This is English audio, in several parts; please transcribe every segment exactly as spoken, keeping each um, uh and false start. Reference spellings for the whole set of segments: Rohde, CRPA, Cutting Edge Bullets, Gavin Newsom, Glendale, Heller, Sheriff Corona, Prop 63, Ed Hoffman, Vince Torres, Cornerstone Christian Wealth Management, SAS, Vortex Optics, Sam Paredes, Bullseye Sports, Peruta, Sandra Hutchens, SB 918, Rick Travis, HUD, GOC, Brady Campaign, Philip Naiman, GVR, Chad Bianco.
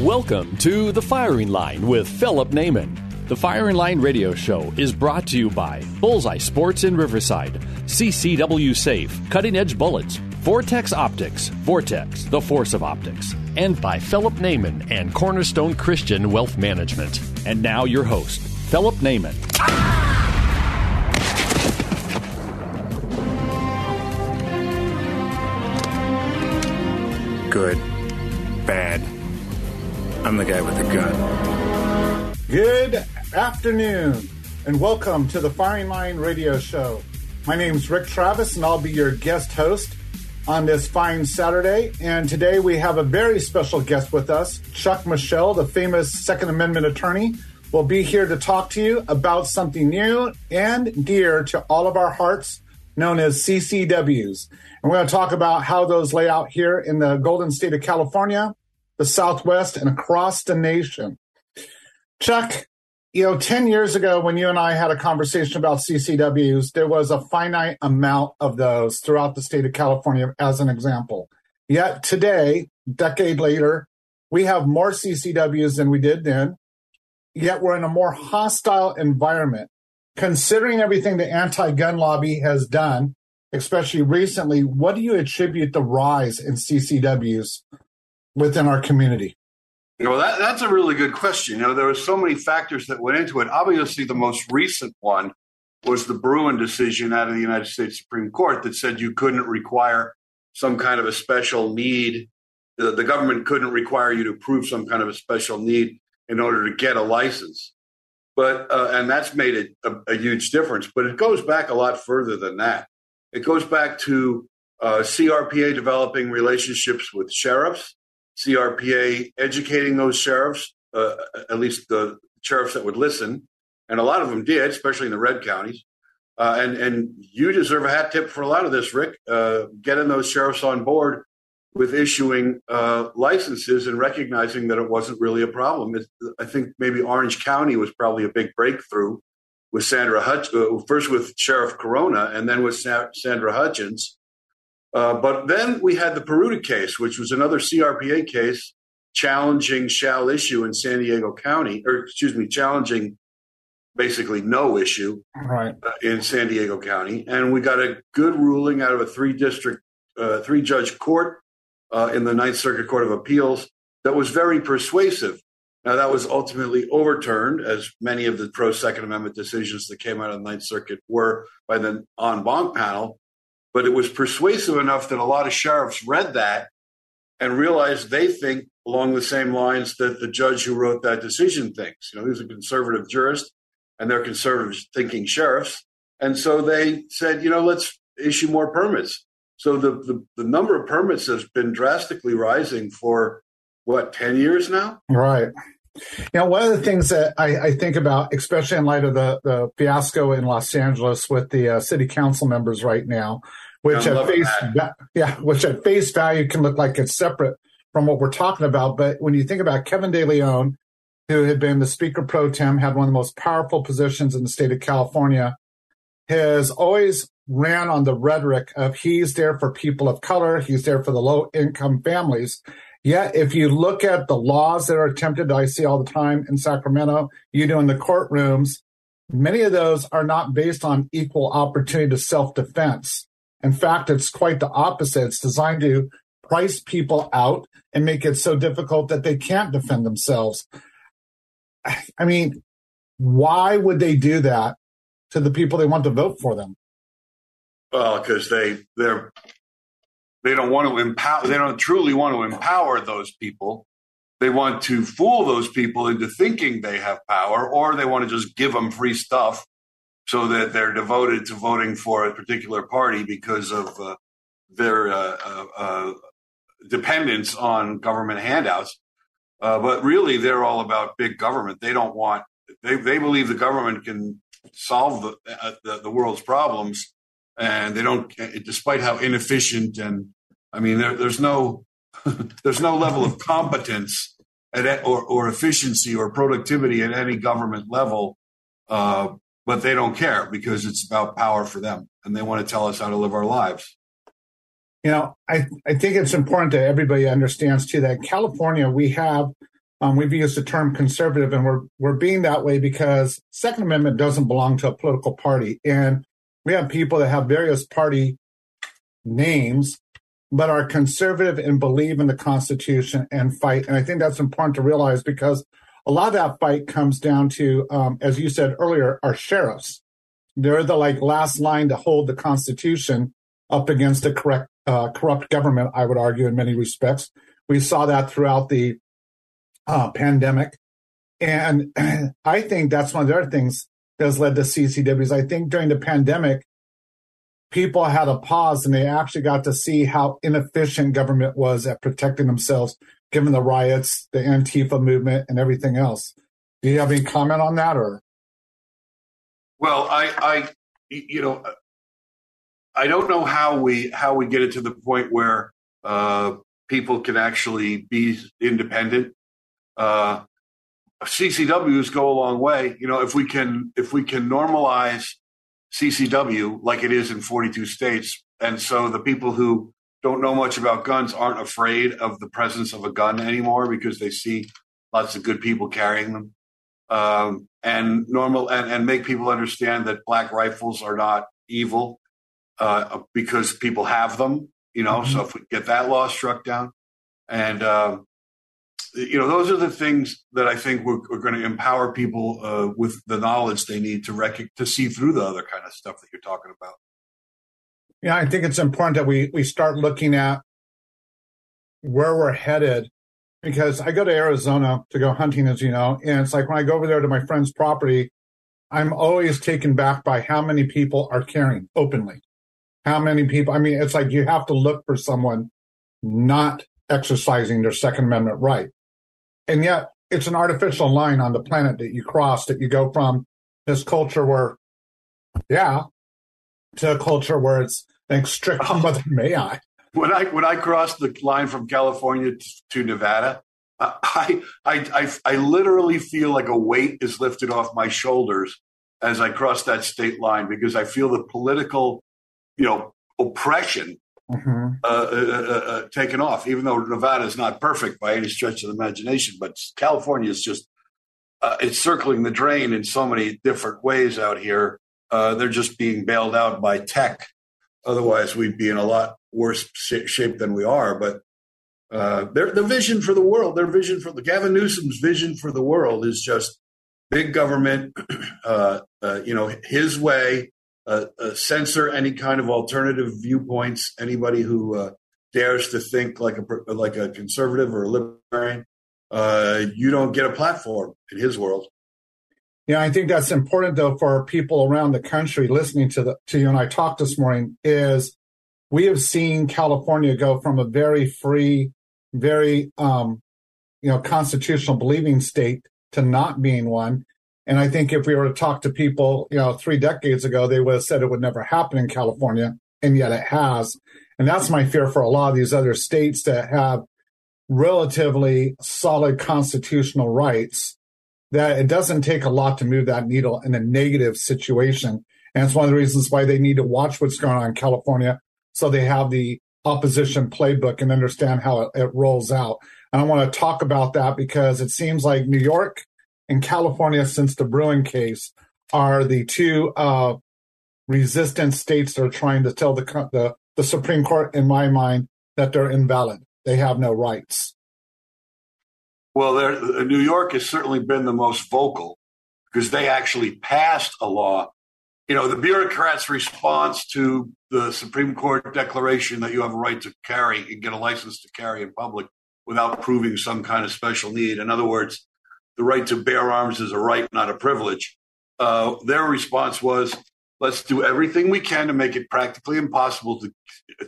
Welcome to The Firing Line with Philip Naiman. The Firing Line radio show is brought to you by Bullseye Sports in Riverside, C C W Safe, Cutting Edge Bullets, Vortex Optics, Vortex, the Force of Optics, and by Philip Naiman and Cornerstone Christian Wealth Management. And now your host, Philip Naiman. Ah! Good. Bad. I'm the guy with the gun. Good afternoon, and welcome to the Firing Line radio show. My name's Rick Travis, and I'll be your guest host on this fine Saturday. And today we have a very special guest with us. Chuck Michel, the famous Second Amendment attorney, will be here to talk to you about something new and dear to all of our hearts, known as C C Ws. And we're going to talk about how those lay out here in the golden state of California, the Southwest, and across the nation. Chuck, you know, ten years ago when you and I had a conversation about C C Ws, there was a finite amount of those throughout the state of California, as an example. Yet today, a decade later, we have more C C Ws than we did then, yet we're in a more hostile environment. Considering everything the anti-gun lobby has done, especially recently, what do you attribute the rise in C C Ws within our community? Well, that, that's a really good question. You know, there were so many factors that went into it. Obviously, the most recent one was the Bruen decision out of the United States Supreme Court that said you couldn't require some kind of a special need. The, the government couldn't require you to prove some kind of a special need in order to get a license. But uh, and that's made it a, a huge difference. But it goes back a lot further than that. It goes back to uh, C R P A developing relationships with sheriffs, C R P A educating those sheriffs, uh, at least the sheriffs that would listen. And a lot of them did, especially in the red counties. Uh, and, and you deserve a hat tip for a lot of this, Rick, uh, getting those sheriffs on board with issuing uh, licenses and recognizing that it wasn't really a problem. It, I think maybe Orange County was probably a big breakthrough with Sandra Hutchens, uh, first with Sheriff Corona and then with Sa- Sandra Hutchens. Uh, but then we had the Peruta case, which was another C R P A case challenging shall issue in San Diego County, or excuse me, challenging basically no issue right. uh, in San Diego County. And we got a good ruling out of a three district, uh, three judge court Uh, in the Ninth Circuit Court of Appeals that was very persuasive. Now, that was ultimately overturned, as many of the pro-Second Amendment decisions that came out of the Ninth Circuit were by the en banc panel, but it was persuasive enough that a lot of sheriffs read that and realized they think along the same lines that the judge who wrote that decision thinks. You know, he's a conservative jurist, and they're conservative-thinking sheriffs, and so they said, you know, let's issue more permits. So the, the, the number of permits has been drastically rising for, what, ten years now? Right. Now, one of the things that I, I think about, especially in light of the, the fiasco in Los Angeles with the uh, city council members right now, which at face va- yeah, which at face value can look like it's separate from what we're talking about. But when you think about Kevin DeLeon, who had been the Speaker Pro Tem, had one of the most powerful positions in the state of California, has always ran on the rhetoric of he's there for people of color, he's there for the low-income families. Yet, if you look at the laws that are attempted, I see all the time in Sacramento, you do in the courtrooms, many of those are not based on equal opportunity to self-defense. In fact, it's quite the opposite. It's designed to price people out and make it so difficult that they can't defend themselves. I mean, why would they do that to the people they want to vote for them? Well, because they they're they don't want to empower. They don't truly want to empower those people. They want to fool those people into thinking they have power, or they want to just give them free stuff so that they're devoted to voting for a particular party because of uh, their uh, uh, uh, dependence on government handouts. Uh, but really, they're all about big government. They don't want they they believe the government can solve the uh, the, the world's problems, and they don't. Despite how inefficient and I mean, there, there's no there's no level of competence at or or efficiency or productivity at any government level. Uh, but they don't care because it's about power for them, and they want to tell us how to live our lives. You know, I, I think it's important that everybody understands, too, that California, we have, um, we've used the term conservative, and we're we're being that way because Second Amendment doesn't belong to a political party. And we have people that have various party names, but are conservative and believe in the Constitution and fight. And I think that's important to realize because a lot of that fight comes down to, um, as you said earlier, our sheriffs. They're the like last line to hold the Constitution up against the correct Uh, corrupt government, I would argue, in many respects. We saw that throughout the uh, pandemic. And I think that's one of the other things that has led to C C Ws. I think during the pandemic, people had a pause and they actually got to see how inefficient government was at protecting themselves, given the riots, the Antifa movement, and everything else. Do you have any comment on that? Or? Well, I, I you know... I don't know how we how we get it to the point where uh, people can actually be independent. Uh, C C Ws go a long way. You know, if we can if we can normalize C C W like it is in forty-two states, and so the people who don't know much about guns aren't afraid of the presence of a gun anymore because they see lots of good people carrying them, um, and normal and, and make people understand that black rifles are not evil. Uh, because people have them, you know, mm-hmm. So if we get that law struck down and, uh, you know, those are the things that I think we're, we're going to empower people uh, with the knowledge they need to rec- to see through the other kind of stuff that you're talking about. Yeah, I think it's important that we, we start looking at where we're headed because I go to Arizona to go hunting, as you know, and it's like when I go over there to my friend's property, I'm always taken back by how many people are carrying openly. How many people, I mean, it's like you have to look for someone not exercising their Second Amendment right. And yet it's an artificial line on the planet that you cross, that you go from this culture where, yeah, to a culture where it's like strict, oh, may I? When I, when I crossed the line from California to, to Nevada, I, I, I, I literally feel like a weight is lifted off my shoulders as I cross that state line because I feel the political you know, oppression mm-hmm. uh, uh, uh, taken off, even though Nevada is not perfect by any stretch of the imagination. But California is just, uh, it's circling the drain in so many different ways out here. Uh, they're just being bailed out by tech. Otherwise, we'd be in a lot worse shape than we are. But uh, their, their vision for the world, their vision for the Gavin Newsom's vision for the world is just big government, uh, uh, you know, his way. Uh, uh, censor any kind of alternative viewpoints. Anybody who uh, dares to think like a like a conservative or a libertarian, uh, you don't get a platform in his world. Yeah, I think that's important though for people around the country listening to the to you and I talked this morning. Is we have seen California go from a very free, very um, you know constitutional believing state to not being one. And I think if we were to talk to people, you know, three decades ago, they would have said it would never happen in California, and yet it has. And that's my fear for a lot of these other states that have relatively solid constitutional rights, that it doesn't take a lot to move that needle in a negative situation. And it's one of the reasons why they need to watch what's going on in California so they have the opposition playbook and understand how it, it rolls out. And I want to talk about that because it seems like New York in California, since the Bruen case, are the two uh, resistant states that are trying to tell the, the the Supreme Court, in my mind, that they're invalid. They have no rights. Well, New York has certainly been the most vocal because they actually passed a law. You know, the bureaucrats' response to the Supreme Court declaration that you have a right to carry and get a license to carry in public without proving some kind of special need. In other words, the right to bear arms is a right, not a privilege. Uh, their response was, Let's do everything we can to make it practically impossible to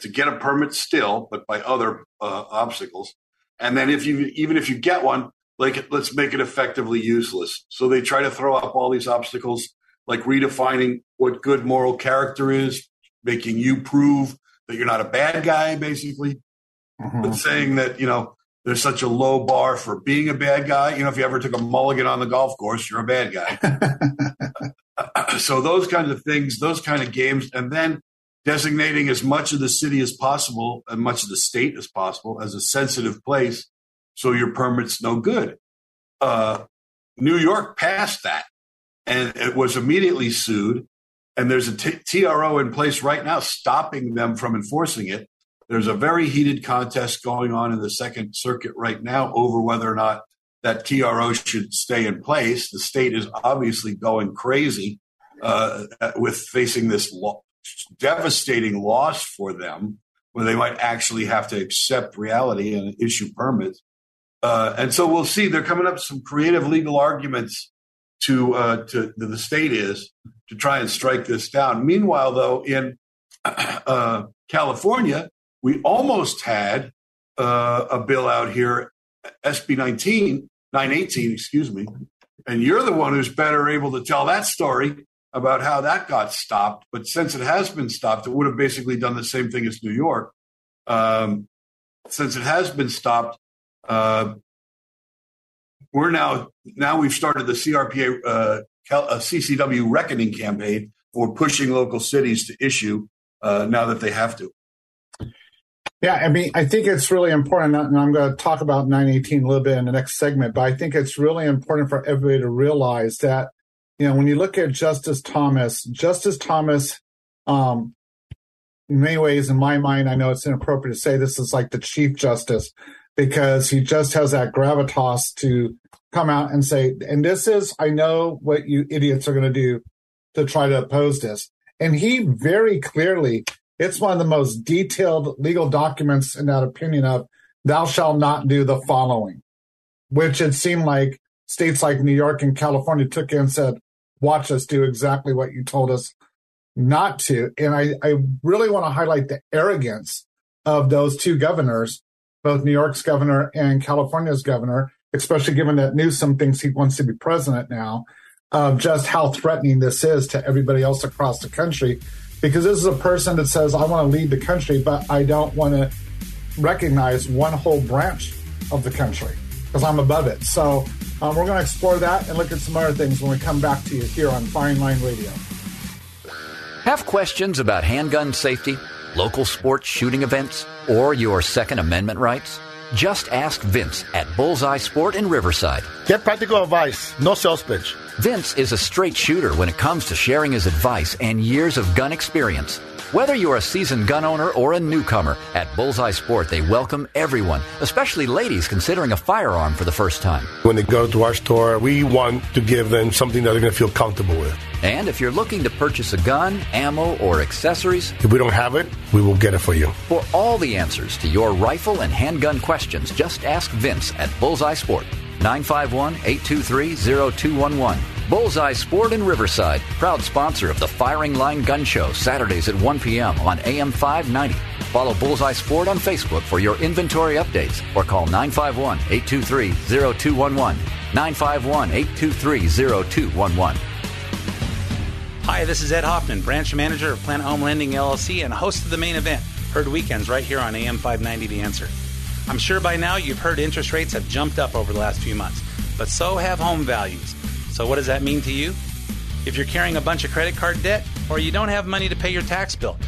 to get a permit still, but by other uh, obstacles. And then if you even if you get one, like let's make it effectively useless. So they try to throw up all these obstacles, like redefining what good moral character is, making you prove that you're not a bad guy, basically, mm-hmm. but saying that, you know, there's such a low bar for being a bad guy. You know, if you ever took a mulligan on the golf course, you're a bad guy. So those kinds of things, those kind of games, and then designating as much of the city as possible and much of the state as possible as a sensitive place, so your permit's no good. Uh, New York passed that, and it was immediately sued, and there's a t- TRO in place right now stopping them from enforcing it. There's a very heated contest going on in the Second Circuit right now over whether or not that T R O should stay in place. The state is obviously going crazy uh, with facing this lo- devastating loss for them, where they might actually have to accept reality and issue permits. Uh, and so we'll see. They're coming up with some creative legal arguments to, uh, to to the state is to try and strike this down. Meanwhile, though, in uh, California, we almost had uh, a bill out here, S B nineteen, nine eighteen, excuse me, and you're the one who's better able to tell that story about how that got stopped. But since it has been stopped, it would have basically done the same thing as New York. Um, since it has been stopped, uh, we're now now we've started the C R P A uh, C C W reckoning campaign for pushing local cities to issue uh, now that they have to. Yeah, I mean, I think it's really important, and I'm going to talk about nine eighteen a little bit in the next segment, but I think it's really important for everybody to realize that, you know, when you look at Justice Thomas, Justice Thomas, um, in many ways, in my mind, I know it's inappropriate to say this is like the Chief Justice, because he just has that gravitas to come out and say, and this is, I know what you idiots are going to do to try to oppose this. And he very clearly... It's one of the most detailed legal documents in that opinion of thou shalt not do the following, which it seemed like states like New York and California took in and said, watch us do exactly what you told us not to. And I, I really want to highlight the arrogance of those two governors, both New York's governor and California's governor, especially given that Newsom thinks he wants to be president now, of just how threatening this is to everybody else across the country. Because this is a person that says, I want to lead the country, but I don't want to recognize one whole branch of the country because I'm above it. So um, we're going to explore that and look at some other things when we come back to you here on Firing Line Radio. Have questions about handgun safety, local sports shooting events, or your Second Amendment rights? Just ask Vince at Bullseye Sport in Riverside. Get practical advice, no sales pitch. Vince is a straight shooter when it comes to sharing his advice and years of gun experience. Whether you're a seasoned gun owner or a newcomer, at Bullseye Sport they welcome everyone, especially ladies considering a firearm for the first time. When they go to our store, we want to give them something that they're going to feel comfortable with. And if you're looking to purchase a gun, ammo, or accessories... If we don't have it, we will get it for you. For all the answers to your rifle and handgun questions, just ask Vince at Bullseye Sport. nine five one, eight two three, zero two one one. Bullseye Sport in Riverside, proud sponsor of the Firing Line Gun Show, Saturdays at one p.m. on A M five ninety. Follow Bullseye Sport on Facebook for your inventory updates or call nine five one, eight two three, zero two one one. nine five one, eight two three, zero two one one. Hi, this is Ed Hoffman, branch manager of Planet Home Lending L L C and host of The Main Event, heard weekends right here on A M five ninety The Answer. I'm sure by now you've heard interest rates have jumped up over the last few months, but so have home values. So what does that mean to you? If you're carrying a bunch of credit card debt, or you don't have money to pay your tax bill,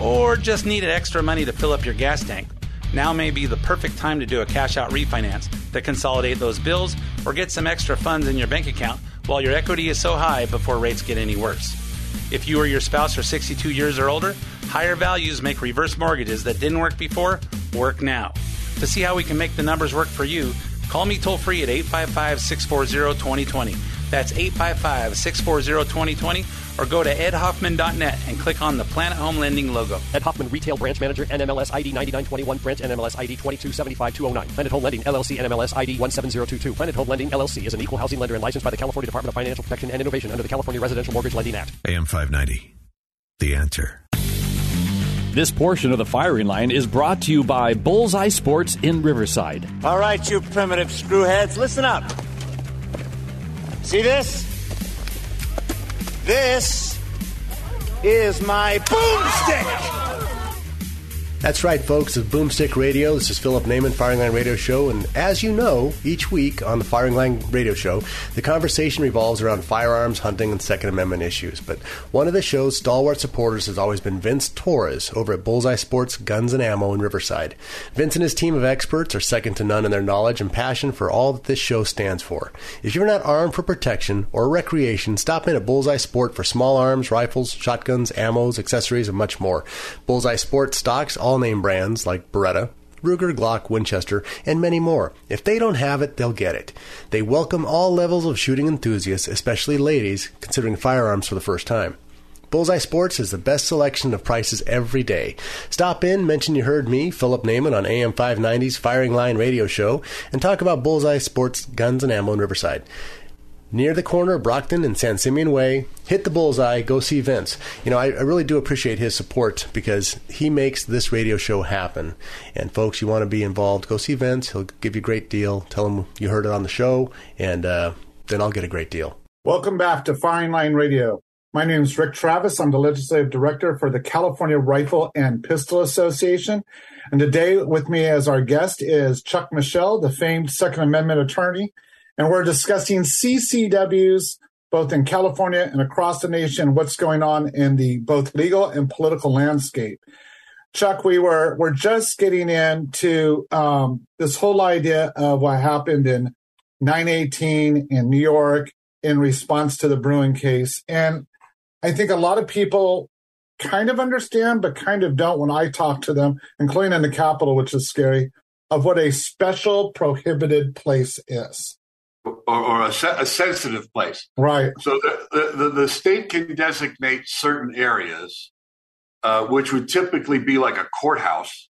or just needed extra money to fill up your gas tank, now may be the perfect time to do a cash-out refinance to consolidate those bills or get some extra funds in your bank account while your equity is so high before rates get any worse. If you or your spouse are sixty-two years or older, higher values make reverse mortgages that didn't work before work now. To see how we can make the numbers work for you, call me toll-free at eight five five, six four zero, two zero two zero. That's eight five five, six four zero, two zero two zero, or go to ed hoffman dot net and click on the Planet Home Lending logo. Ed Hoffman, Retail Branch Manager, N M L S I D nine nine two one, Branch N M L S I D two two seven five two zero nine. Planet Home Lending, L L C, N M L S I D one seven zero two two. Planet Home Lending, L L C is an equal housing lender and licensed by the California Department of Financial Protection and Innovation under the California Residential Mortgage Lending Act. A M five ninety, the answer. This portion of the firing line is brought to you by Bullseye Sports in Riverside. All right, you primitive screwheads, listen up. See this? This is my boomstick. That's right, folks. It's Boomstick Radio. This is Philip Naiman, Firing Line Radio Show. And as you know, each week on the Firing Line Radio Show, the conversation revolves around firearms, hunting, and Second Amendment issues. But one of the show's stalwart supporters has always been Vince Torres over at Bullseye Sports Guns and Ammo in Riverside. Vince and his team of experts are second to none in their knowledge and passion for all that this show stands for. If you're not armed for protection or recreation, stop in at Bullseye Sport for small arms, rifles, shotguns, ammos, accessories, and much more. Bullseye Sport stocks all name brands like Beretta, Ruger, Glock, Winchester, and many more. If they don't have it, they'll get it. They welcome all levels of shooting enthusiasts, especially ladies, considering firearms for the first time. Bullseye Sports is the best selection of prices every day. Stop in, mention you heard me, Philip Naiman, on A M five ninety Firing Line Radio Show, and talk about Bullseye Sports Guns and Ammo in Riverside. Near the corner of Brockton and San Simeon Way, hit the bullseye, go see Vince. You know, I, I really do appreciate his support because he makes this radio show happen. And folks, you want to be involved, go see Vince. He'll give you a great deal. Tell him you heard it on the show, and uh, then I'll get a great deal. Welcome back to Firing Line Radio. My name is Rick Travis. I'm the Legislative Director for the California Rifle and Pistol Association. And today with me as our guest is Chuck Michel, the famed Second Amendment attorney. And we're discussing C C Ws, both in California and across the nation, what's going on in the both legal and political landscape. Chuck, we were we're just getting into um, this whole idea of what happened in nine eighteen in New York in response to the Bruen case. And I think a lot of people kind of understand, but kind of don't when I talk to them, including in the Capitol, which is scary, of what a special prohibited place is. Or, or a, se- a sensitive place. Right. So the, the, the state can designate certain areas, uh, which would typically be like a courthouse,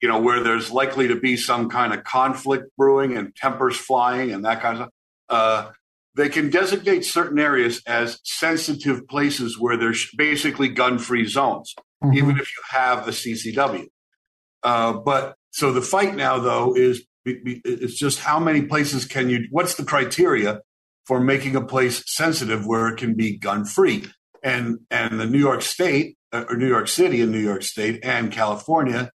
you know, where there's likely to be some kind of conflict brewing and tempers flying and that kind of stuff. Uh, they can designate certain areas as sensitive places where there's basically gun-free zones, mm-hmm. even if you have the C C W. Uh, but so the fight now, though, is it's just how many places can you – what's the criteria for making a place sensitive where it can be gun-free? And and the New York State or New York City and New York State and California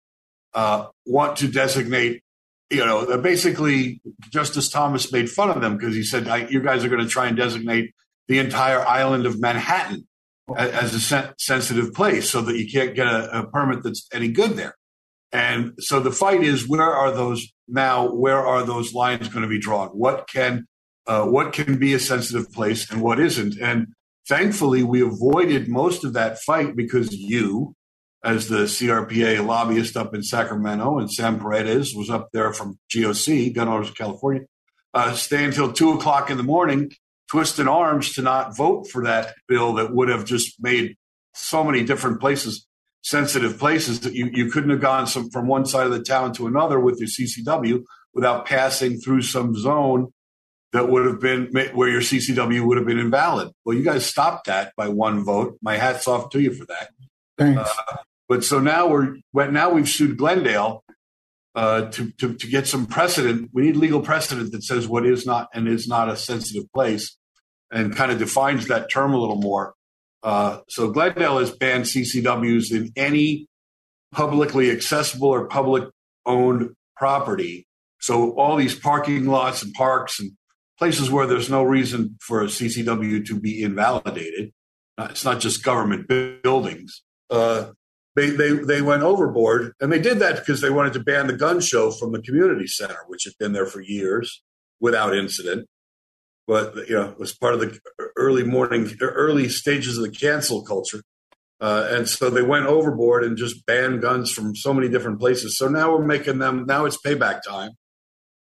uh, want to designate – you know, basically Justice Thomas made fun of them because he said, I, you guys are going to try and designate the entire island of Manhattan as a sen- sensitive place so that you can't get a, a permit that's any good there. And so the fight is where are those now? Where are those lines going to be drawn? What can uh, what can be a sensitive place and what isn't? And thankfully, we avoided most of that fight because you, as the C R P A lobbyist up in Sacramento, and Sam Paredes was up there from G O C, Gun Owners of California, uh, stay until two o'clock in the morning, twisting arms to not vote for that bill that would have just made so many different places sensitive places that you, you couldn't have gone some, from one side of the town to another with your C C W without passing through some zone that would have been where your C C W would have been invalid. Well, you guys stopped that by one vote. My hat's off to you for that. Thanks. Uh, but so now we're now we've sued Glendale uh, to, to to get some precedent. We need legal precedent that says what is not and is not a sensitive place, and kind of defines that term a little more. Uh, so Glendale has banned C C Ws in any publicly accessible or public-owned property. So all these parking lots and parks and places where there's no reason for a C C W to be invalidated. Uh, it's not just government buildings. Uh, they, they, they went overboard, and they did that because they wanted to ban the gun show from the community center, which had been there for years without incident. But, you know, it was part of the early morning, early stages of the cancel culture. Uh, and so they went overboard and just banned guns from so many different places. So now we're making them, now it's payback time.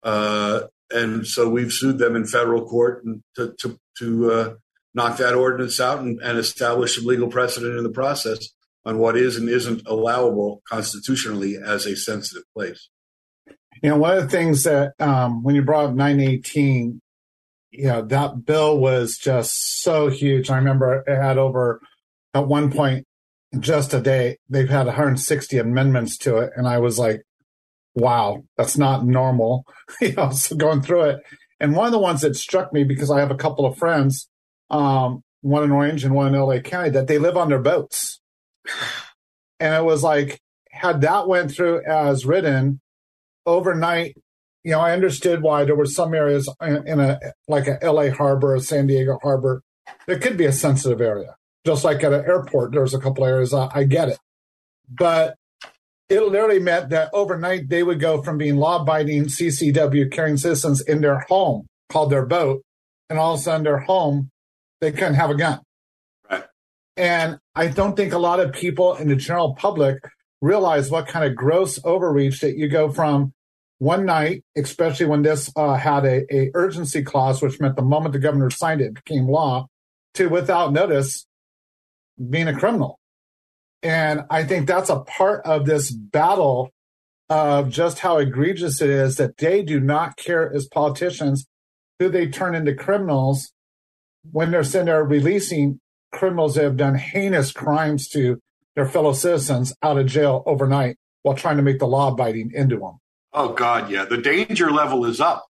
Uh, and so we've sued them in federal court and to to, to uh, knock that ordinance out and, and establish some legal precedent in the process on what is and isn't allowable constitutionally as a sensitive place. You know, one of the things that um, when you brought up nine eighteen, you know, that bill was just so huge. I remember it had over at one point just a day, they've had one hundred sixty amendments to it. And I was like, wow, that's not normal. You know, so going through it. And one of the ones that struck me, because I have a couple of friends, um, one in Orange and one in L A County, that they live on their boats. And it was like, had that went through as written overnight, you know, I understood why there were some areas in a, like a L A harbor, a San Diego harbor, there could be a sensitive area. Just like at an airport, there's a couple areas, I, I get it. But it literally meant that overnight they would go from being law-abiding, C C W-carrying citizens in their home, called their boat, and all of a sudden their home, they couldn't have a gun. Right. And I don't think a lot of people in the general public realize what kind of gross overreach that you go from one night, especially when this uh, had a, a urgency clause, which meant the moment the governor signed it, it became law, to without notice being a criminal. And I think that's a part of this battle of just how egregious it is that they do not care as politicians who they turn into criminals when they're sitting there releasing criminals that have done heinous crimes to their fellow citizens out of jail overnight while trying to make the law biting into them. Oh, God, yeah. The danger level is up.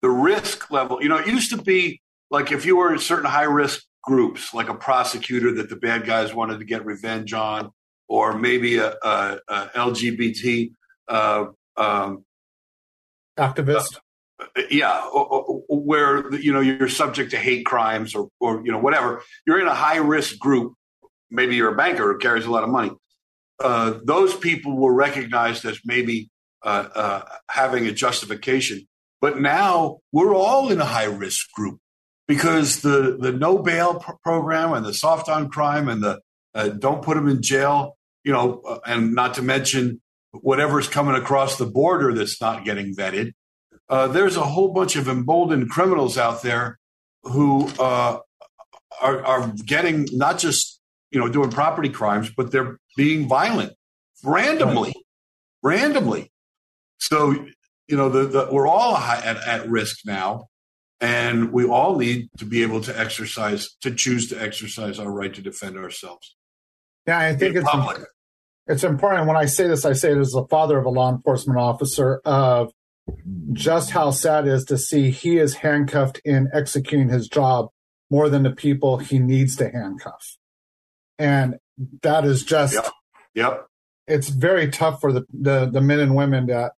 The risk level, you know, it used to be like if you were in certain high-risk groups, like a prosecutor that the bad guys wanted to get revenge on, or maybe a, a, a L G B T uh, um, activist. Uh, yeah, or, or, where, you know, you're subject to hate crimes or, or, you know, whatever. You're in a high-risk group. Maybe you're a banker who carries a lot of money. Uh, those people were recognized as maybe uh, uh, having a justification. But now we're all in a high-risk group because the, the no bail pr- program and the soft on crime and the uh, don't put them in jail, you know, uh, and not to mention whatever's coming across the border that's not getting vetted. Uh, there's a whole bunch of emboldened criminals out there who uh, are, are getting not just, you know, doing property crimes, but they're being violent randomly, randomly. So, you know, the, the, we're all high, at, at risk now, and we all need to be able to exercise, to choose to exercise our right to defend ourselves. Yeah, I think it's, it's important. When I say this, I say it as the father of a law enforcement officer, of just how sad it is to see he is handcuffed in executing his job more than the people he needs to handcuff. And that is just, yep. Yep. It's very tough for the, the, the men and women that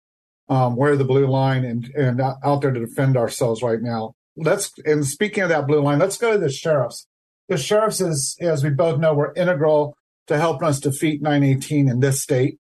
um, wear the blue line and, and out there to defend ourselves right now. Let's, and speaking of that blue line, let's go to the sheriffs. The sheriffs is, as we both know, were integral to helping us defeat nine eighteen in this state.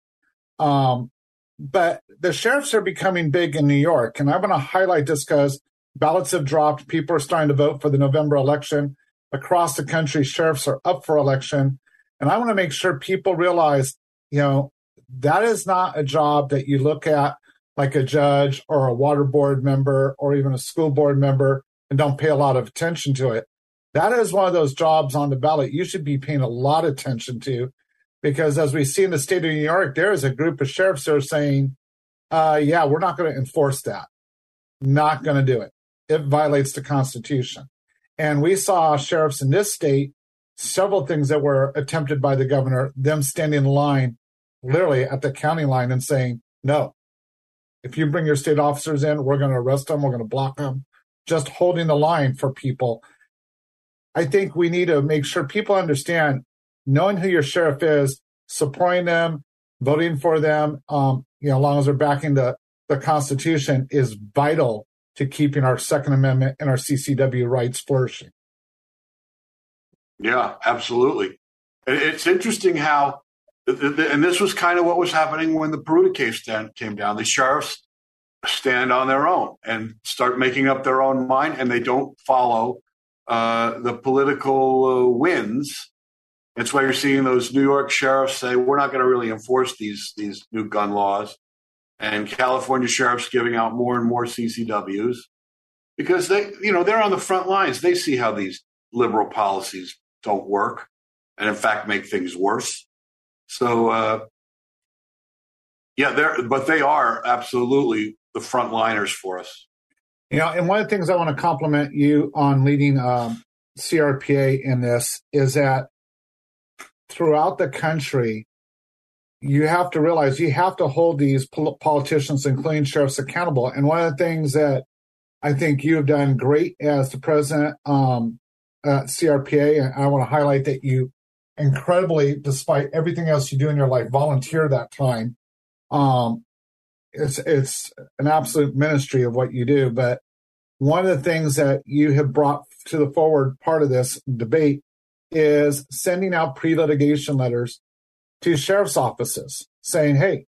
Um, but the sheriffs are becoming big in New York. And I want to highlight this because ballots have dropped. People are starting to vote for the November election. Across the country, sheriffs are up for election. And I want to make sure people realize, you know, that is not a job that you look at like a judge or a water board member or even a school board member and don't pay a lot of attention to it. That is one of those jobs on the ballot you should be paying a lot of attention to, because as we see in the state of New York, there is a group of sheriffs that are saying, uh, yeah, we're not going to enforce that. Not going to do it. It violates the Constitution. And we saw sheriffs in this state, several things that were attempted by the governor, them standing in line, literally at the county line and saying, no, if you bring your state officers in, we're going to arrest them, we're going to block them, just holding the line for people. I think we need to make sure people understand, knowing who your sheriff is, supporting them, voting for them, um, you know, as long as they're backing the, the Constitution, is vital to keeping our Second Amendment and our C C W rights flourishing. Yeah, absolutely. It's interesting how, and this was kind of what was happening when the Peruta case came down. The sheriffs stand on their own and start making up their own mind, and they don't follow uh, the political uh, winds. That's why you're seeing those New York sheriffs say, we're not going to really enforce these these new gun laws. And California sheriffs giving out more and more C C Ws because they, you know, they're on the front lines. They see how these liberal policies don't work and, in fact, make things worse. So, uh, yeah, they're, but they are absolutely the front liners for us. You know, and one of the things I want to compliment you on leading um, C R P A in this is that throughout the country, you have to realize you have to hold these politicians, including sheriffs, accountable. And one of the things that I think you have done great as the president um, at C R P A, and I want to highlight that you incredibly, despite everything else you do in your life, volunteer that time. Um, it's it's an absolute ministry of what you do. But one of the things that you have brought to the forward part of this debate is sending out pre-litigation letters to sheriff's offices saying, hey,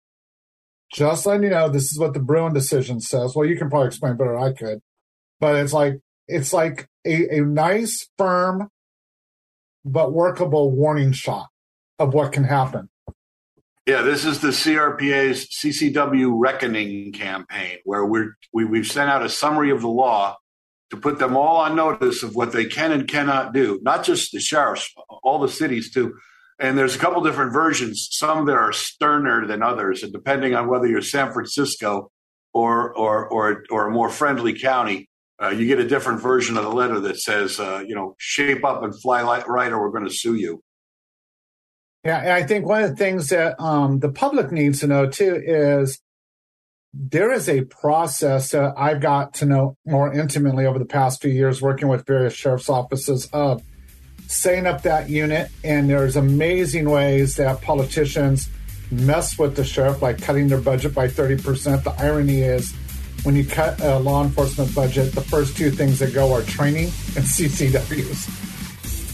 just letting you know, this is what the Bruen decision says. Well, you can probably explain better than I could. But it's like it's like a, a nice, firm, but workable warning shot of what can happen. Yeah, this is the C R P A's C C W Reckoning campaign, where we're, we, we've sent out a summary of the law to put them all on notice of what they can and cannot do, not just the sheriffs, all the cities too. And there's a couple different versions, some that are sterner than others, and depending on whether you're San Francisco or or or, or a more friendly county, uh, you get a different version of the letter that says, uh, you know, shape up and fly right, or we're going to sue you. Yeah, and I think one of the things that um, the public needs to know, too, is there is a process that I've got to know more intimately over the past few years working with various sheriff's offices of setting up that unit. And there's amazing ways that politicians mess with the sheriff, like cutting their budget by thirty percent. The irony is when you cut a law enforcement budget, the first two things that go are training and C C Ws.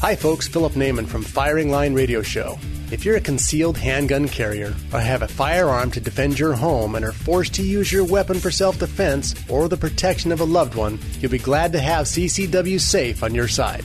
Hi, folks. Philip Naiman from Firing Line Radio Show. If you're a concealed handgun carrier or have a firearm to defend your home and are forced to use your weapon for self-defense or the protection of a loved one, you'll be glad to have C C W Safe on your side.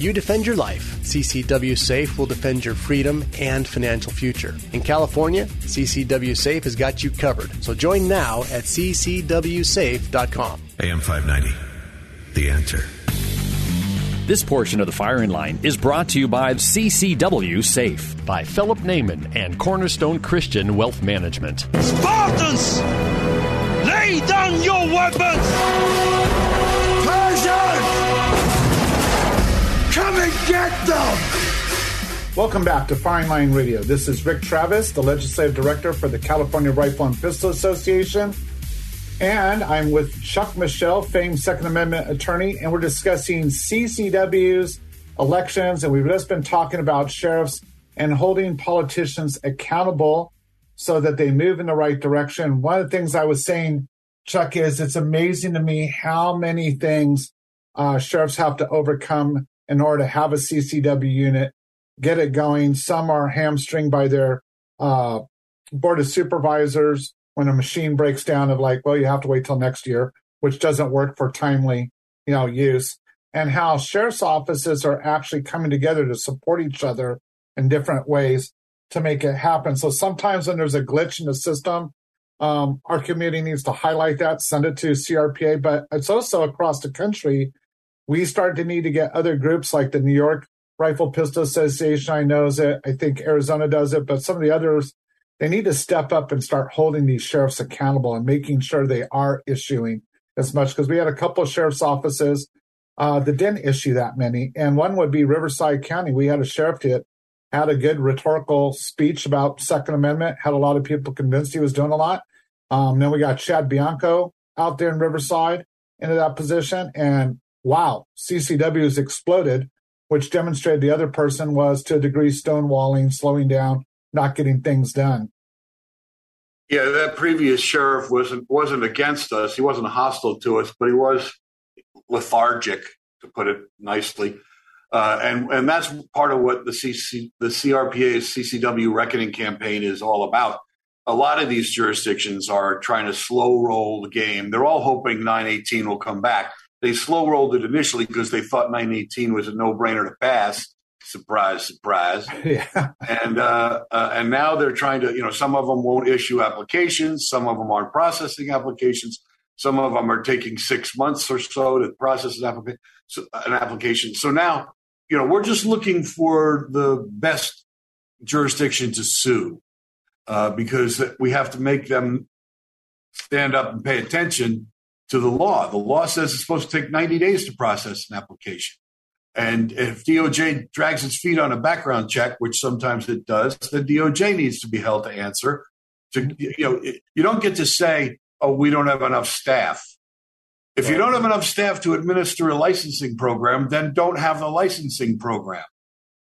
You defend your life. C C W Safe will defend your freedom and financial future. In California, C C W Safe has got you covered. So join now at C C W safe dot com. A M five ninety, The Answer. This portion of the Firing Line is brought to you by C C W Safe, by Philip Naiman and Cornerstone Christian Wealth Management. Spartans, lay down your weapons! Persians, come and get them! Welcome back to Firing Line Radio. This is Rick Travis, the Legislative Director for the California Rifle and Pistol Association. And I'm with Chuck Michel, famed Second Amendment attorney, and we're discussing C C Ws, elections, and we've just been talking about sheriffs and holding politicians accountable so that they move in the right direction. One of the things I was saying, Chuck, is it's amazing to me how many things uh, sheriffs have to overcome in order to have a C C W unit, get it going. Some are hamstringed by their uh, board of supervisors. When a machine breaks down of like, well, you have to wait till next year, which doesn't work for timely, you know, use, and how sheriff's offices are actually coming together to support each other in different ways to make it happen. So sometimes when there's a glitch in the system, um, our community needs to highlight that, send it to C R P A, but it's also across the country. We start to need to get other groups like the New York Rifle Pistol Association. I know it, I think Arizona does it, but some of the others, they need to step up and start holding these sheriffs accountable and making sure they are issuing as much, because we had a couple of sheriff's offices uh, that didn't issue that many. And one would be Riverside County. We had a sheriff that had a good rhetorical speech about Second Amendment, had a lot of people convinced he was doing a lot. Um, then we got Chad Bianco out there in Riverside into that position. And wow, C C Ws exploded, which demonstrated the other person was to a degree stonewalling, slowing down, not getting things done. Yeah, that previous sheriff wasn't wasn't against us. He wasn't hostile to us, but he was lethargic, to put it nicely. Uh, and and that's part of what the C C the C R P A's C C W Reckoning campaign is all about. A lot of these jurisdictions are trying to slow roll the game. They're all hoping nine eighteen will come back. They slow rolled it initially because they thought nine eighteen was a no-brainer to pass. Surprise, surprise. Yeah. And uh, uh, and now they're trying to, you know, some of them won't issue applications. Some of them aren't processing applications. Some of them are taking six months or so to process an, applica- so, an application. So now, you know, we're just looking for the best jurisdiction to sue uh, because we have to make them stand up and pay attention to the law. The law says it's supposed to take ninety days to process an application. And if D O J drags its feet on a background check, which sometimes it does, then D O J needs to be held to answer. To, you know, you don't get to say, oh, we don't have enough staff. If you don't have enough staff to administer a licensing program, then don't have a licensing program.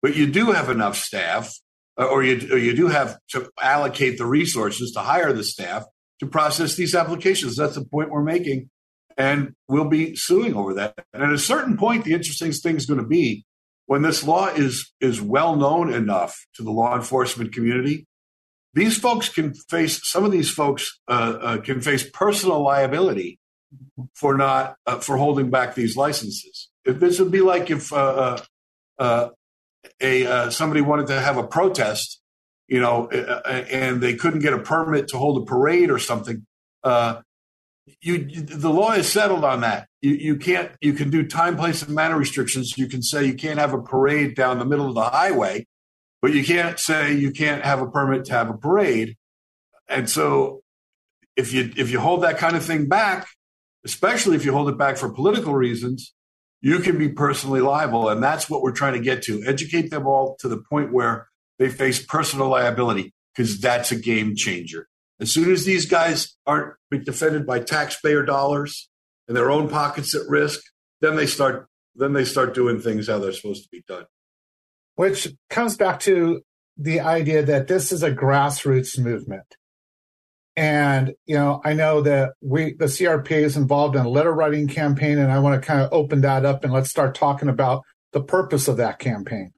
But you do have enough staff, or you, or you do have to allocate the resources to hire the staff to process these applications. That's the point we're making. And we'll be suing over that. And at a certain point, the interesting thing is going to be when this law is is well known enough to the law enforcement community, these folks can face, some of these folks uh, uh, can face personal liability for not, uh, for holding back these licenses. If this would be like if uh, uh, a uh, somebody wanted to have a protest, you know, and they couldn't get a permit to hold a parade or something, uh, You, the law is settled on that. You, you can't. You can do time, place, and manner restrictions. You can say you can't have a parade down the middle of the highway, but you can't say you can't have a permit to have a parade. And so, if you if you hold that kind of thing back, especially if you hold it back for political reasons, you can be personally liable. And that's what we're trying to get to: educate them all to the point where they face personal liability, because that's a game changer. As soon as these guys aren't defended by taxpayer dollars and their own pockets at risk, then they start then they start doing things how they're supposed to be done. Which comes back to the idea that this is a grassroots movement. And, you know, I know that we the C R P A is involved in a letter writing campaign, and I want to kind of open that up and let's start talking about the purpose of that campaign.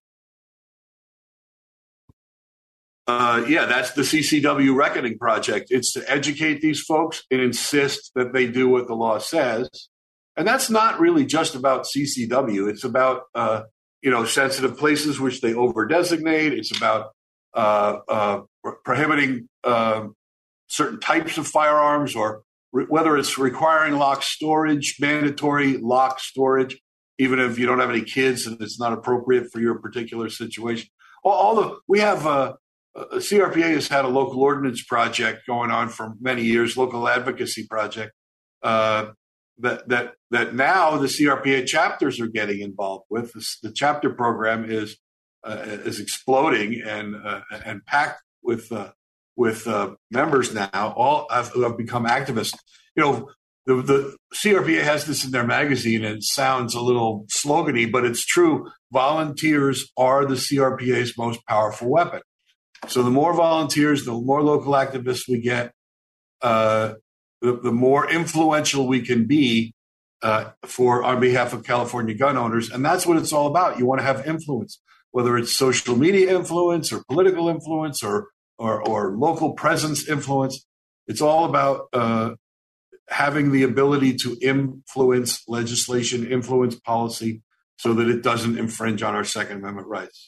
Uh, yeah, that's the C C W Reckoning Project. It's to educate these folks and insist that they do what the law says. And that's not really just about C C W. It's about, uh, you know, sensitive places which they over-designate. It's about uh, uh, prohibiting uh, certain types of firearms, or re- whether it's requiring lock storage, mandatory lock storage, even if you don't have any kids and it's not appropriate for your particular situation. All, all the we have. Uh, Uh, C R P A has had a local ordinance project going on for many years, local advocacy project, uh, that that that now the C R P A chapters are getting involved with. This, the chapter program is uh, is exploding and uh, and packed with uh, with uh, members now, all who have become activists. You know, the, the C R P A has this in their magazine, and it sounds a little slogany, but it's true. Volunteers are the C R P A's most powerful weapon. So the more volunteers, the more local activists we get, uh, the, the more influential we can be uh, for on behalf of California gun owners. And that's what it's all about. You want to have influence, whether it's social media influence or political influence or or, or local presence influence. It's all about uh, having the ability to influence legislation, influence policy so that it doesn't infringe on our Second Amendment rights.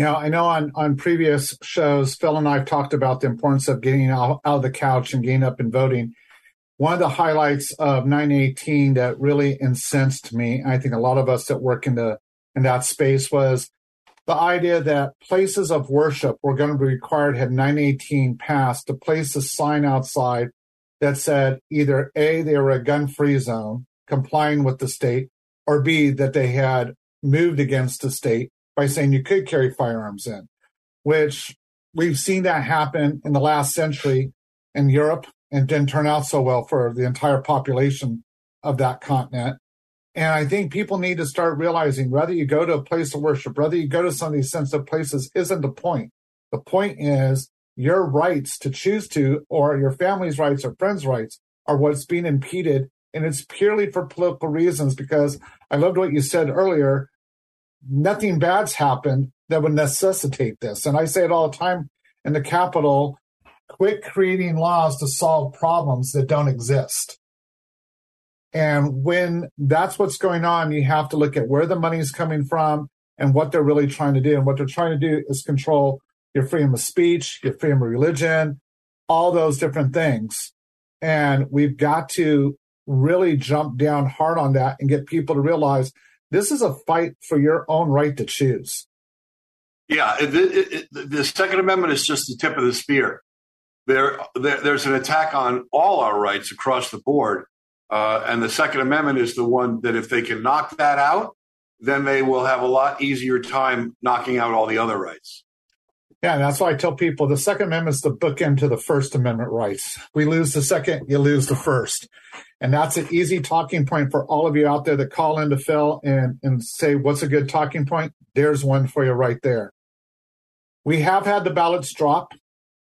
You know, I know on, on previous shows, Phil and I have talked about the importance of getting out, out of the couch and getting up and voting. One of the highlights of nine eighteen that really incensed me, and I think a lot of us that work in, the, in that space, was the idea that places of worship were going to be required, had nine eighteen passed, to place a sign outside that said either A, they were a gun-free zone, complying with the state, or B, that they had moved against the state by saying you could carry firearms in, which we've seen that happen in the last century in Europe and didn't turn out so well for the entire population of that continent. And I think people need to start realizing whether you go to a place of worship, whether you go to some of these sensitive places isn't the point. The point is your rights to choose to, or your family's rights or friends' rights, are what's being impeded. And it's purely for political reasons, because I loved what you said earlier. Nothing bad's happened that would necessitate this. And I say it all the time in the Capitol, quit creating laws to solve problems that don't exist. And when that's what's going on, you have to look at where the money is coming from and what they're really trying to do. And what they're trying to do is control your freedom of speech, your freedom of religion, all those different things. And we've got to really jump down hard on that and get people to realize this is a fight for your own right to choose. Yeah, it, it, it, the Second Amendment is just the tip of the spear. There, there, there's an attack on all our rights across the board. Uh, and the Second Amendment is the one that if they can knock that out, then they will have a lot easier time knocking out all the other rights. Yeah, and that's why I tell people the Second Amendment is the bookend to the First Amendment rights. We lose the second, you lose the first. And that's an easy talking point for all of you out there that call in to Phil and, and say, what's a good talking point? There's one for you right there. We have had the ballots drop.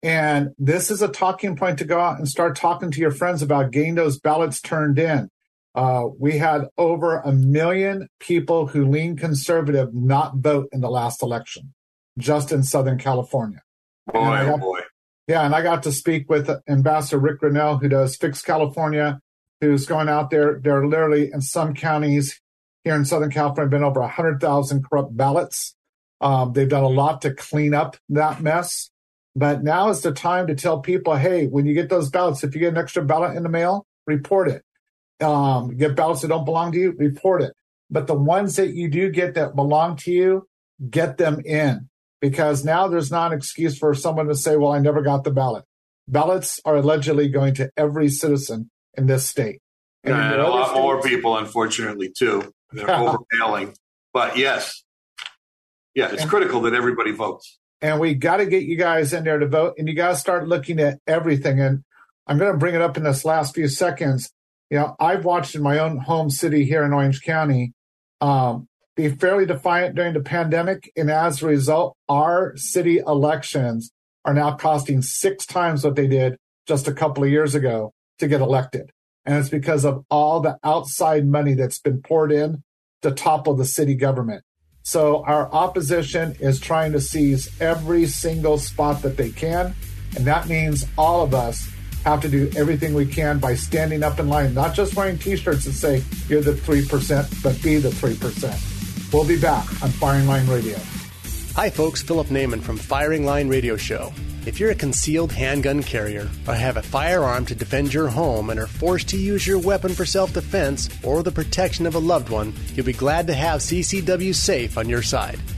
And this is a talking point to go out and start talking to your friends about getting those ballots turned in. Uh, we had over a million people who lean conservative not vote in the last election, just in Southern California. Boy, got, oh boy. Yeah, and I got to speak with Ambassador Rick Grinnell, who does Fix California, who's going out there. They're literally in some counties here in Southern California, been over one hundred thousand corrupt ballots. Um, they've done a lot to clean up that mess. But now is the time to tell people, hey, when you get those ballots, if you get an extra ballot in the mail, report it. Um, you get ballots that don't belong to you, report it. But the ones that you do get that belong to you, get them in. Because now there's not an excuse for someone to say, well, I never got the ballot. Ballots are allegedly going to every citizen in this state. And, and a lot states, more people, unfortunately, too. They're yeah. overmailing. But yes, yeah, it's and, critical that everybody votes. And we got to get you guys in there to vote, and you got to start looking at everything. And I'm going to bring it up in this last few seconds. You know, I've watched in my own home city here in Orange County um, be fairly defiant during the pandemic, and as a result, our city elections are now costing six times what they did just a couple of years ago to get elected. And it's because of all the outside money that's been poured in to topple the city government. So our opposition is trying to seize every single spot that they can. And that means all of us have to do everything we can by standing up in line, not just wearing T-shirts that say, you're the three percent, but be the three percent. We'll be back on Firing Line Radio. Hi, folks. Philip Naiman from Firing Line Radio Show. If you're a concealed handgun carrier or have a firearm to defend your home and are forced to use your weapon for self-defense or the protection of a loved one, you'll be glad to have C C W Safe on your side.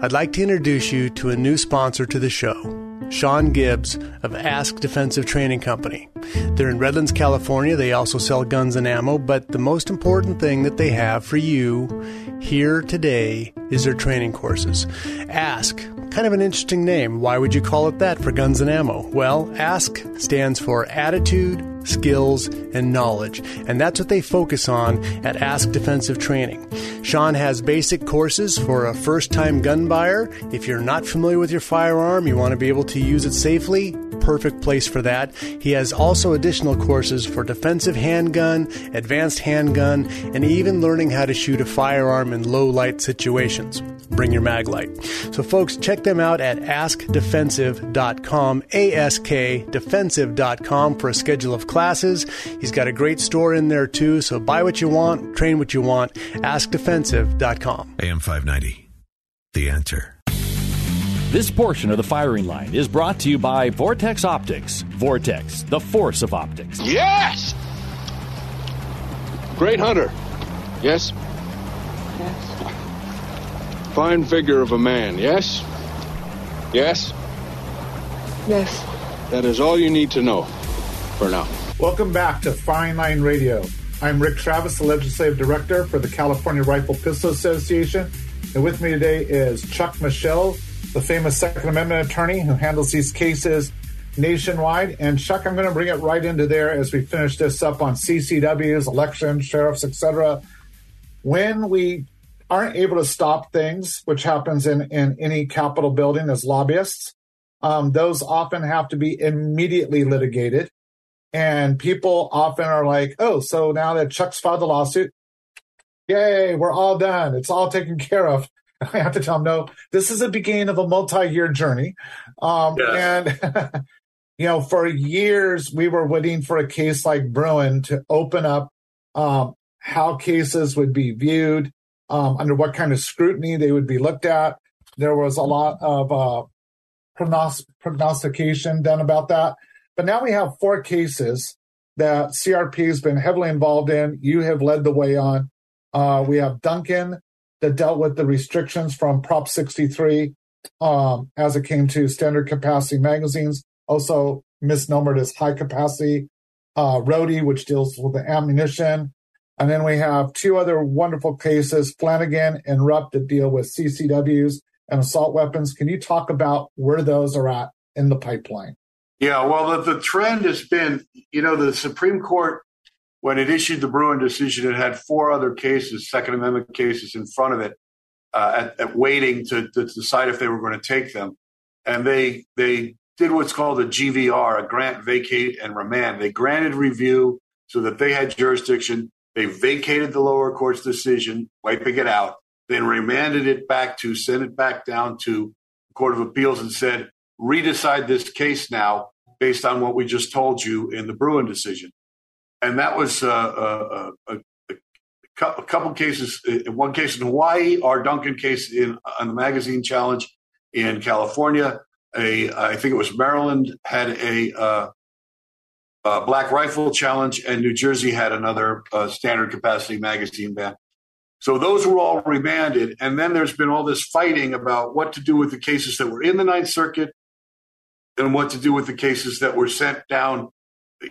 I'd like to introduce you to a new sponsor to the show, Sean Gibbs of Ask Defensive Training Company. They're in Redlands, California. They also sell guns and ammo, but the most important thing that they have for you here today is their training courses. Ask, kind of an interesting name. Why would you call it that for guns and ammo? Well, Ask stands for attitude, skills, and knowledge. And that's what they focus on at Ask Defensive Training. Sean has basic courses for a first-time gun buyer. If you're not familiar with your firearm, you want to be able to use it safely, perfect place for that. He has also additional courses for defensive handgun, advanced handgun, and even learning how to shoot a firearm in low-light situations. Bring your mag light. So folks, check them out at ask defensive dot com, A S K defensive dot com for a schedule of classes. He's got a great store in there too, so buy what you want, train what you want, ask defensive dot com. A M five ninety, The Answer. This portion of The Firing Line is brought to you by Vortex Optics. Vortex, the force of optics. Yes! Great hunter. Yes? Yes. Fine figure of a man, yes? Yes? Yes. That is all you need to know for now. Welcome back to Fine Line Radio. I'm Rick Travis, the Legislative Director for the California Rifle Pistol Association. And with me today is Chuck Michel, the famous Second Amendment attorney who handles these cases nationwide. And Chuck, I'm going to bring it right into there as we finish this up on C C Ws, elections, sheriffs, et cetera. When we aren't able to stop things, which happens in, in any Capitol building as lobbyists, um, those often have to be immediately litigated. And people often are like, oh, so now that Chuck's filed the lawsuit, yay, we're all done. It's all taken care of. I have to tell them, no, this is the beginning of a multi-year journey. Um, yes. And, you know, for years, we were waiting for a case like Bruen to open up um, how cases would be viewed, um, under what kind of scrutiny they would be looked at. There was a lot of uh, prognost- prognostication done about that. But now we have four cases that C R P has been heavily involved in. You have led the way on. Uh, we have Duncan that dealt with the restrictions from Prop sixty-three um, as it came to standard capacity magazines, also misnomered as high capacity. Uh, Rohde, which deals with the ammunition. And then we have two other wonderful cases, Flanagan and Rupp, that deal with C C Ws and assault weapons. Can you talk about where those are at in the pipeline? Yeah, well, the, the trend has been, you know, the Supreme Court, when it issued the Bruen decision, it had four other cases, Second Amendment cases in front of it, uh, at, at waiting to, to decide if they were going to take them. And they they did what's called a G V R, a grant, vacate, and remand. They granted review so that they had jurisdiction. They vacated the lower court's decision, wiping it out, then remanded it back to, sent it back down to the Court of Appeals and said, redecide this case now based on what we just told you in the Bruen decision. And that was uh, a, a, a, a couple cases, one case in Hawaii, our Duncan case in on the magazine challenge in California. A, I think it was Maryland had a, uh, a black rifle challenge, and New Jersey had another uh, standard capacity magazine ban. So those were all remanded. And then there's been all this fighting about what to do with the cases that were in the Ninth Circuit, and what to do with the cases that were sent down,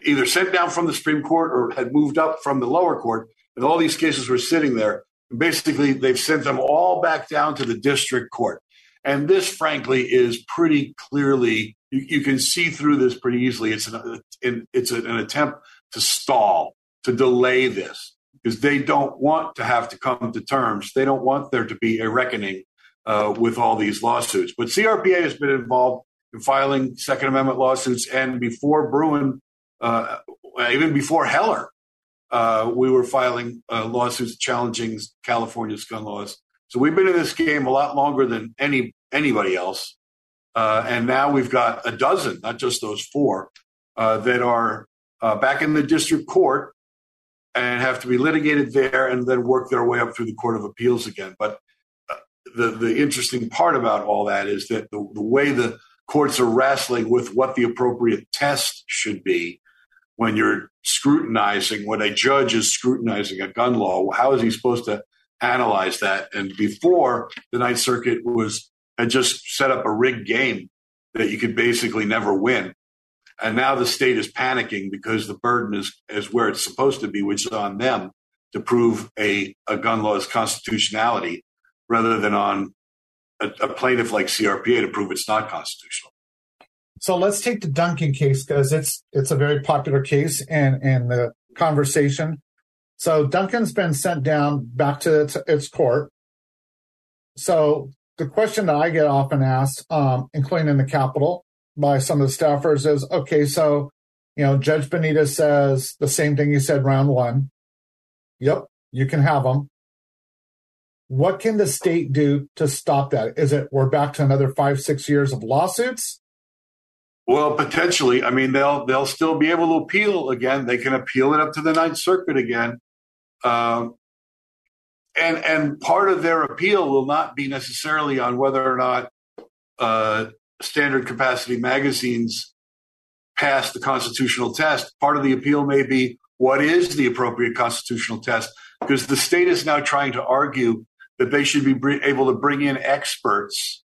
either sent down from the Supreme Court or had moved up from the lower court. And all these cases were sitting there. And basically, they've sent them all back down to the district court. And this, frankly, is pretty clearly, you, you can see through this pretty easily. It's an, it's an attempt to stall, to delay this, because they don't want to have to come to terms. They don't want there to be a reckoning uh, with all these lawsuits. But C R P A has been involved filing Second Amendment lawsuits, and before Bruen, uh, even before Heller, uh, we were filing uh, lawsuits challenging California's gun laws. So we've been in this game a lot longer than any anybody else, uh, and now we've got a dozen, not just those four, uh, that are uh, back in the district court and have to be litigated there and then work their way up through the Court of Appeals again. But uh, the, the interesting part about all that is that the, the way the courts are wrestling with what the appropriate test should be when you're scrutinizing, when a judge is scrutinizing a gun law, how is he supposed to analyze that? And before, the Ninth Circuit was had just set up a rigged game that you could basically never win. And now the state is panicking because the burden is, is where it's supposed to be, which is on them to prove a, a gun law's constitutionality rather than on a plaintiff like C R P A to prove it's not constitutional. So let's take the Duncan case because it's it's a very popular case in, in the conversation. So Duncan's been sent down back to its, its court. So the question that I get often asked, um, including in the Capitol by some of the staffers, is, okay, so, you know, Judge Benitez says the same thing he said round one. Yep, you can have them. What can the state do to stop that? Is it we're back to another five, six years of lawsuits? Well, potentially. I mean, they'll they'll still be able to appeal again. They can appeal it up to the Ninth Circuit again. Um, and and part of their appeal will not be necessarily on whether or not uh, standard capacity magazines pass the constitutional test. Part of the appeal may be what is the appropriate constitutional test, because the state is now trying to argue that they should be br- able to bring in experts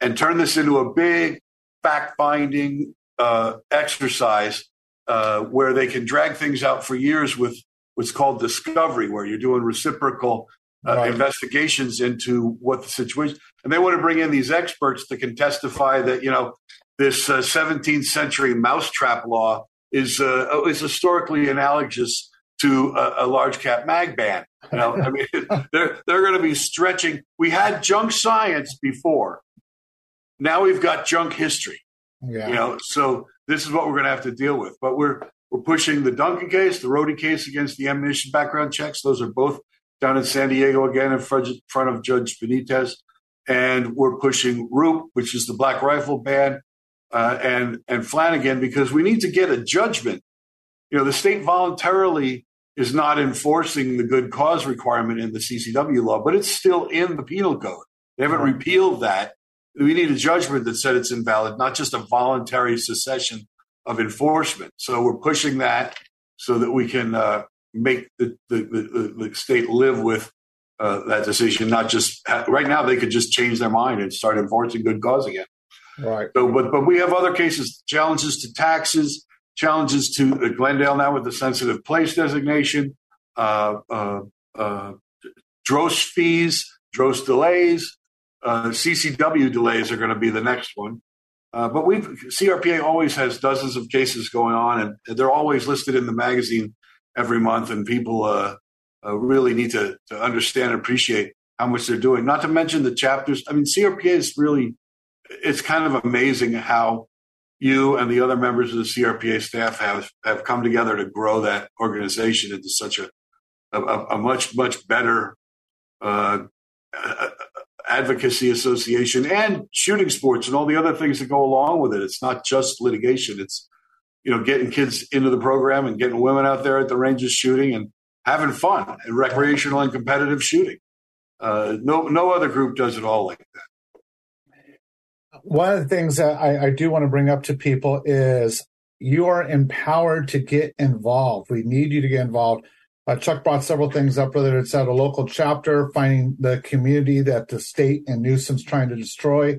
and turn this into a big fact-finding uh, exercise uh, where they can drag things out for years with, what's called discovery, where you're doing reciprocal uh, right. investigations into what the situation. And they want to bring in these experts that can testify that, you know, this uh, seventeenth century mousetrap law is uh, is historically analogous to a, a large cap mag ban. You know, I mean, they're they're going to be stretching. We had junk science before. Now we've got junk history. Yeah. You know, so this is what we're going to have to deal with. But we're we're pushing the Duncan case, the Rohde case against the ammunition background checks. Those are both down in San Diego again in front of Judge Benitez, and we're pushing Rupp, which is the black rifle ban, uh, and and Flanagan, because we need to get a judgment. You know, the state voluntarily is not enforcing the good cause requirement in the C C W law, but it's still in the penal code. They haven't repealed that. We need a judgment that said it's invalid, not just a voluntary cessation of enforcement. So we're pushing that so that we can uh, make the, the, the, the state live with uh, that decision, not just – right now they could just change their mind and start enforcing good cause again. Right. So, but, but we have other cases, challenges to taxes, challenges to Glendale now with the sensitive place designation, uh, uh, uh, Dros fees, Dros delays. Uh, C C W delays are going to be the next one. Uh, but we've C R P A always has dozens of cases going on, and they're always listed in the magazine every month, and people uh, uh, really need to, to understand and appreciate how much they're doing. Not to mention the chapters. I mean, C R P A is really – it's kind of amazing how you and the other members of the C R P A staff have, have come together to grow that organization into such a, a, a much, much better uh, advocacy association and shooting sports and all the other things that go along with it. It's not just litigation. It's, you know, getting kids into the program and getting women out there at the ranges shooting and having fun and recreational and competitive shooting. Uh, no, no other group does it all like that. One of the things that I, I do want to bring up to people is you are empowered to get involved. We need you to get involved. Uh, Chuck brought several things up, whether it's at a local chapter, finding the community that the state and Newsom's trying to destroy,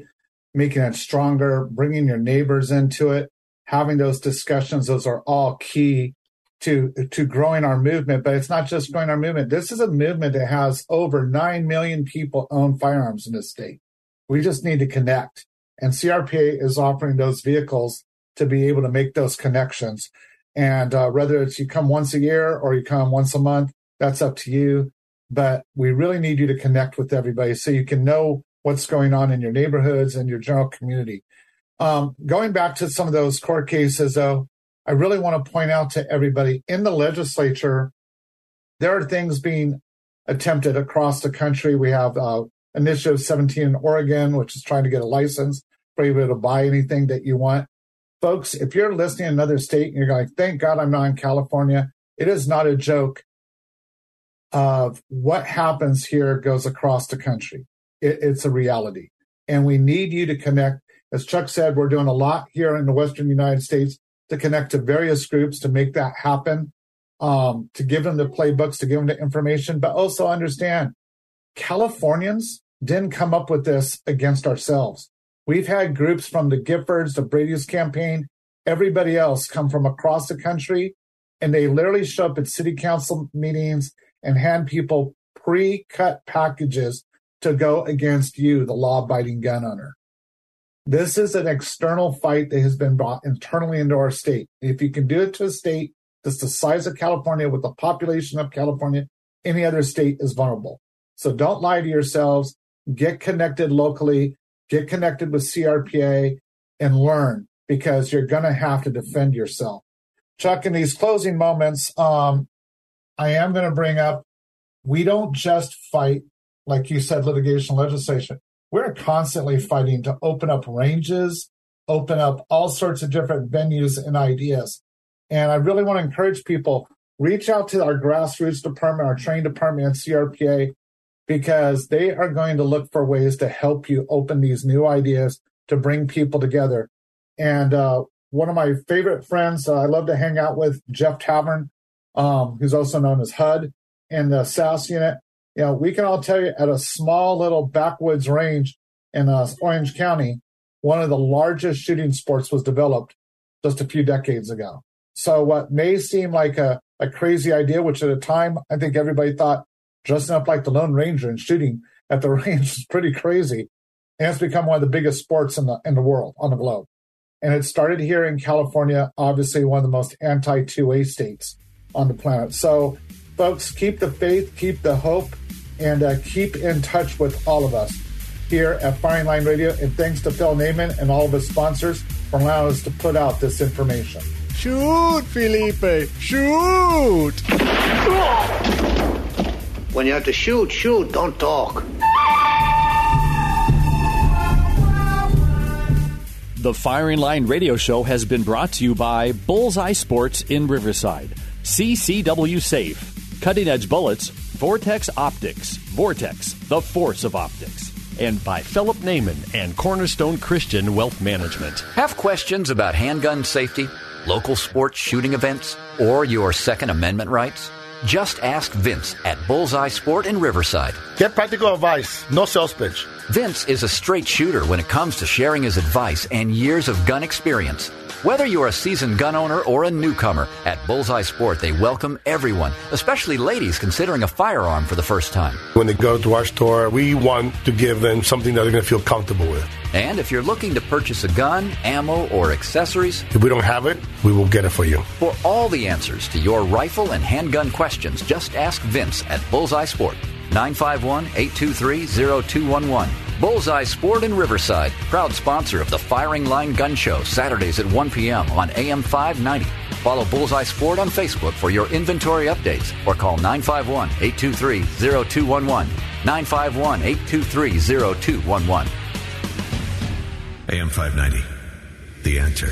making it stronger, bringing your neighbors into it, having those discussions. Those are all key to, to growing our movement. But it's not just growing our movement. This is a movement that has over nine million people own firearms in this state. We just need to connect. And C R P A is offering those vehicles to be able to make those connections. And uh, whether it's you come once a year or you come once a month, that's up to you. But we really need you to connect with everybody so you can know what's going on in your neighborhoods and your general community. Um, going back to some of those court cases, though, I really want to point out to everybody in the legislature, there are things being attempted across the country. We have uh, Initiative seventeen in Oregon, which is trying to get a license for you to buy anything that you want. Folks, if you're listening in another state and you're going, thank God I'm not in California, it is not a joke of what happens here goes across the country. It, it's a reality. And we need you to connect. As Chuck said, we're doing a lot here in the Western United States to connect to various groups to make that happen, um, to give them the playbooks, to give them the information, but also understand Californians didn't come up with this against ourselves. We've had groups from the Giffords, the Brady's campaign, everybody else come from across the country, and they literally show up at city council meetings and hand people pre-cut packages to go against you, the law-abiding gun owner. This is an external fight that has been brought internally into our state. If you can do it to a state that's the size of California with the population of California, any other state is vulnerable. So don't lie to yourselves. Get connected locally. Get connected with C R P A and learn, because you're going to have to defend yourself. Chuck, in these closing moments, um, I am going to bring up, we don't just fight, like you said, litigation, legislation. We're constantly fighting to open up ranges, open up all sorts of different venues and ideas. And I really want to encourage people, reach out to our grassroots department, our training department at C R P A, because they are going to look for ways to help you open these new ideas to bring people together. And uh, one of my favorite friends that I love to hang out with, Jeff Tavern, um, who's also known as H U D, and the S A S unit, you know, we can all tell you at a small little backwoods range in uh, Orange County, one of the largest shooting sports was developed just a few decades ago. So what may seem like a, a crazy idea, which at the time, I think everybody thought dressing up like the Lone Ranger and shooting at the range is pretty crazy. And it's become one of the biggest sports in the in the world, on the globe. And it started here in California, obviously one of the most anti two A states on the planet. So, folks, keep the faith, keep the hope, and uh, keep in touch with all of us here at Firing Line Radio. And thanks to Phil Naiman and all of his sponsors for allowing us to put out this information. Shoot, Felipe! Shoot! When you have to shoot, shoot, don't talk. The Firing Line Radio Show has been brought to you by Bullseye Sports in Riverside, C C W Safe, Cutting Edge Bullets, Vortex Optics, Vortex, the force of optics, and by Philip Naiman and Cornerstone Christian Wealth Management. Have questions about handgun safety, local sports shooting events, or your Second Amendment rights? Just ask Vince at Bullseye Sport in Riverside. Get practical advice, no sales pitch. Vince is a straight shooter when it comes to sharing his advice and years of gun experience. Whether you're a seasoned gun owner or a newcomer, at Bullseye Sport they welcome everyone, especially ladies considering a firearm for the first time. When they go to our store, we want to give them something that they're going to feel comfortable with. And if you're looking to purchase a gun, ammo, or accessories, if we don't have it, we will get it for you. For all the answers to your rifle and handgun questions, just ask Vince at Bullseye Sport. nine five one, eight two three, zero two one one. Bullseye Sport in Riverside, proud sponsor of the Firing Line Gun Show, Saturdays at one p.m. on A M five ninety. Follow Bullseye Sport on Facebook for your inventory updates or call nine five one, eight two three, zero two one one. nine five one, eight two three, zero two one one. A M five ninety, The Answer.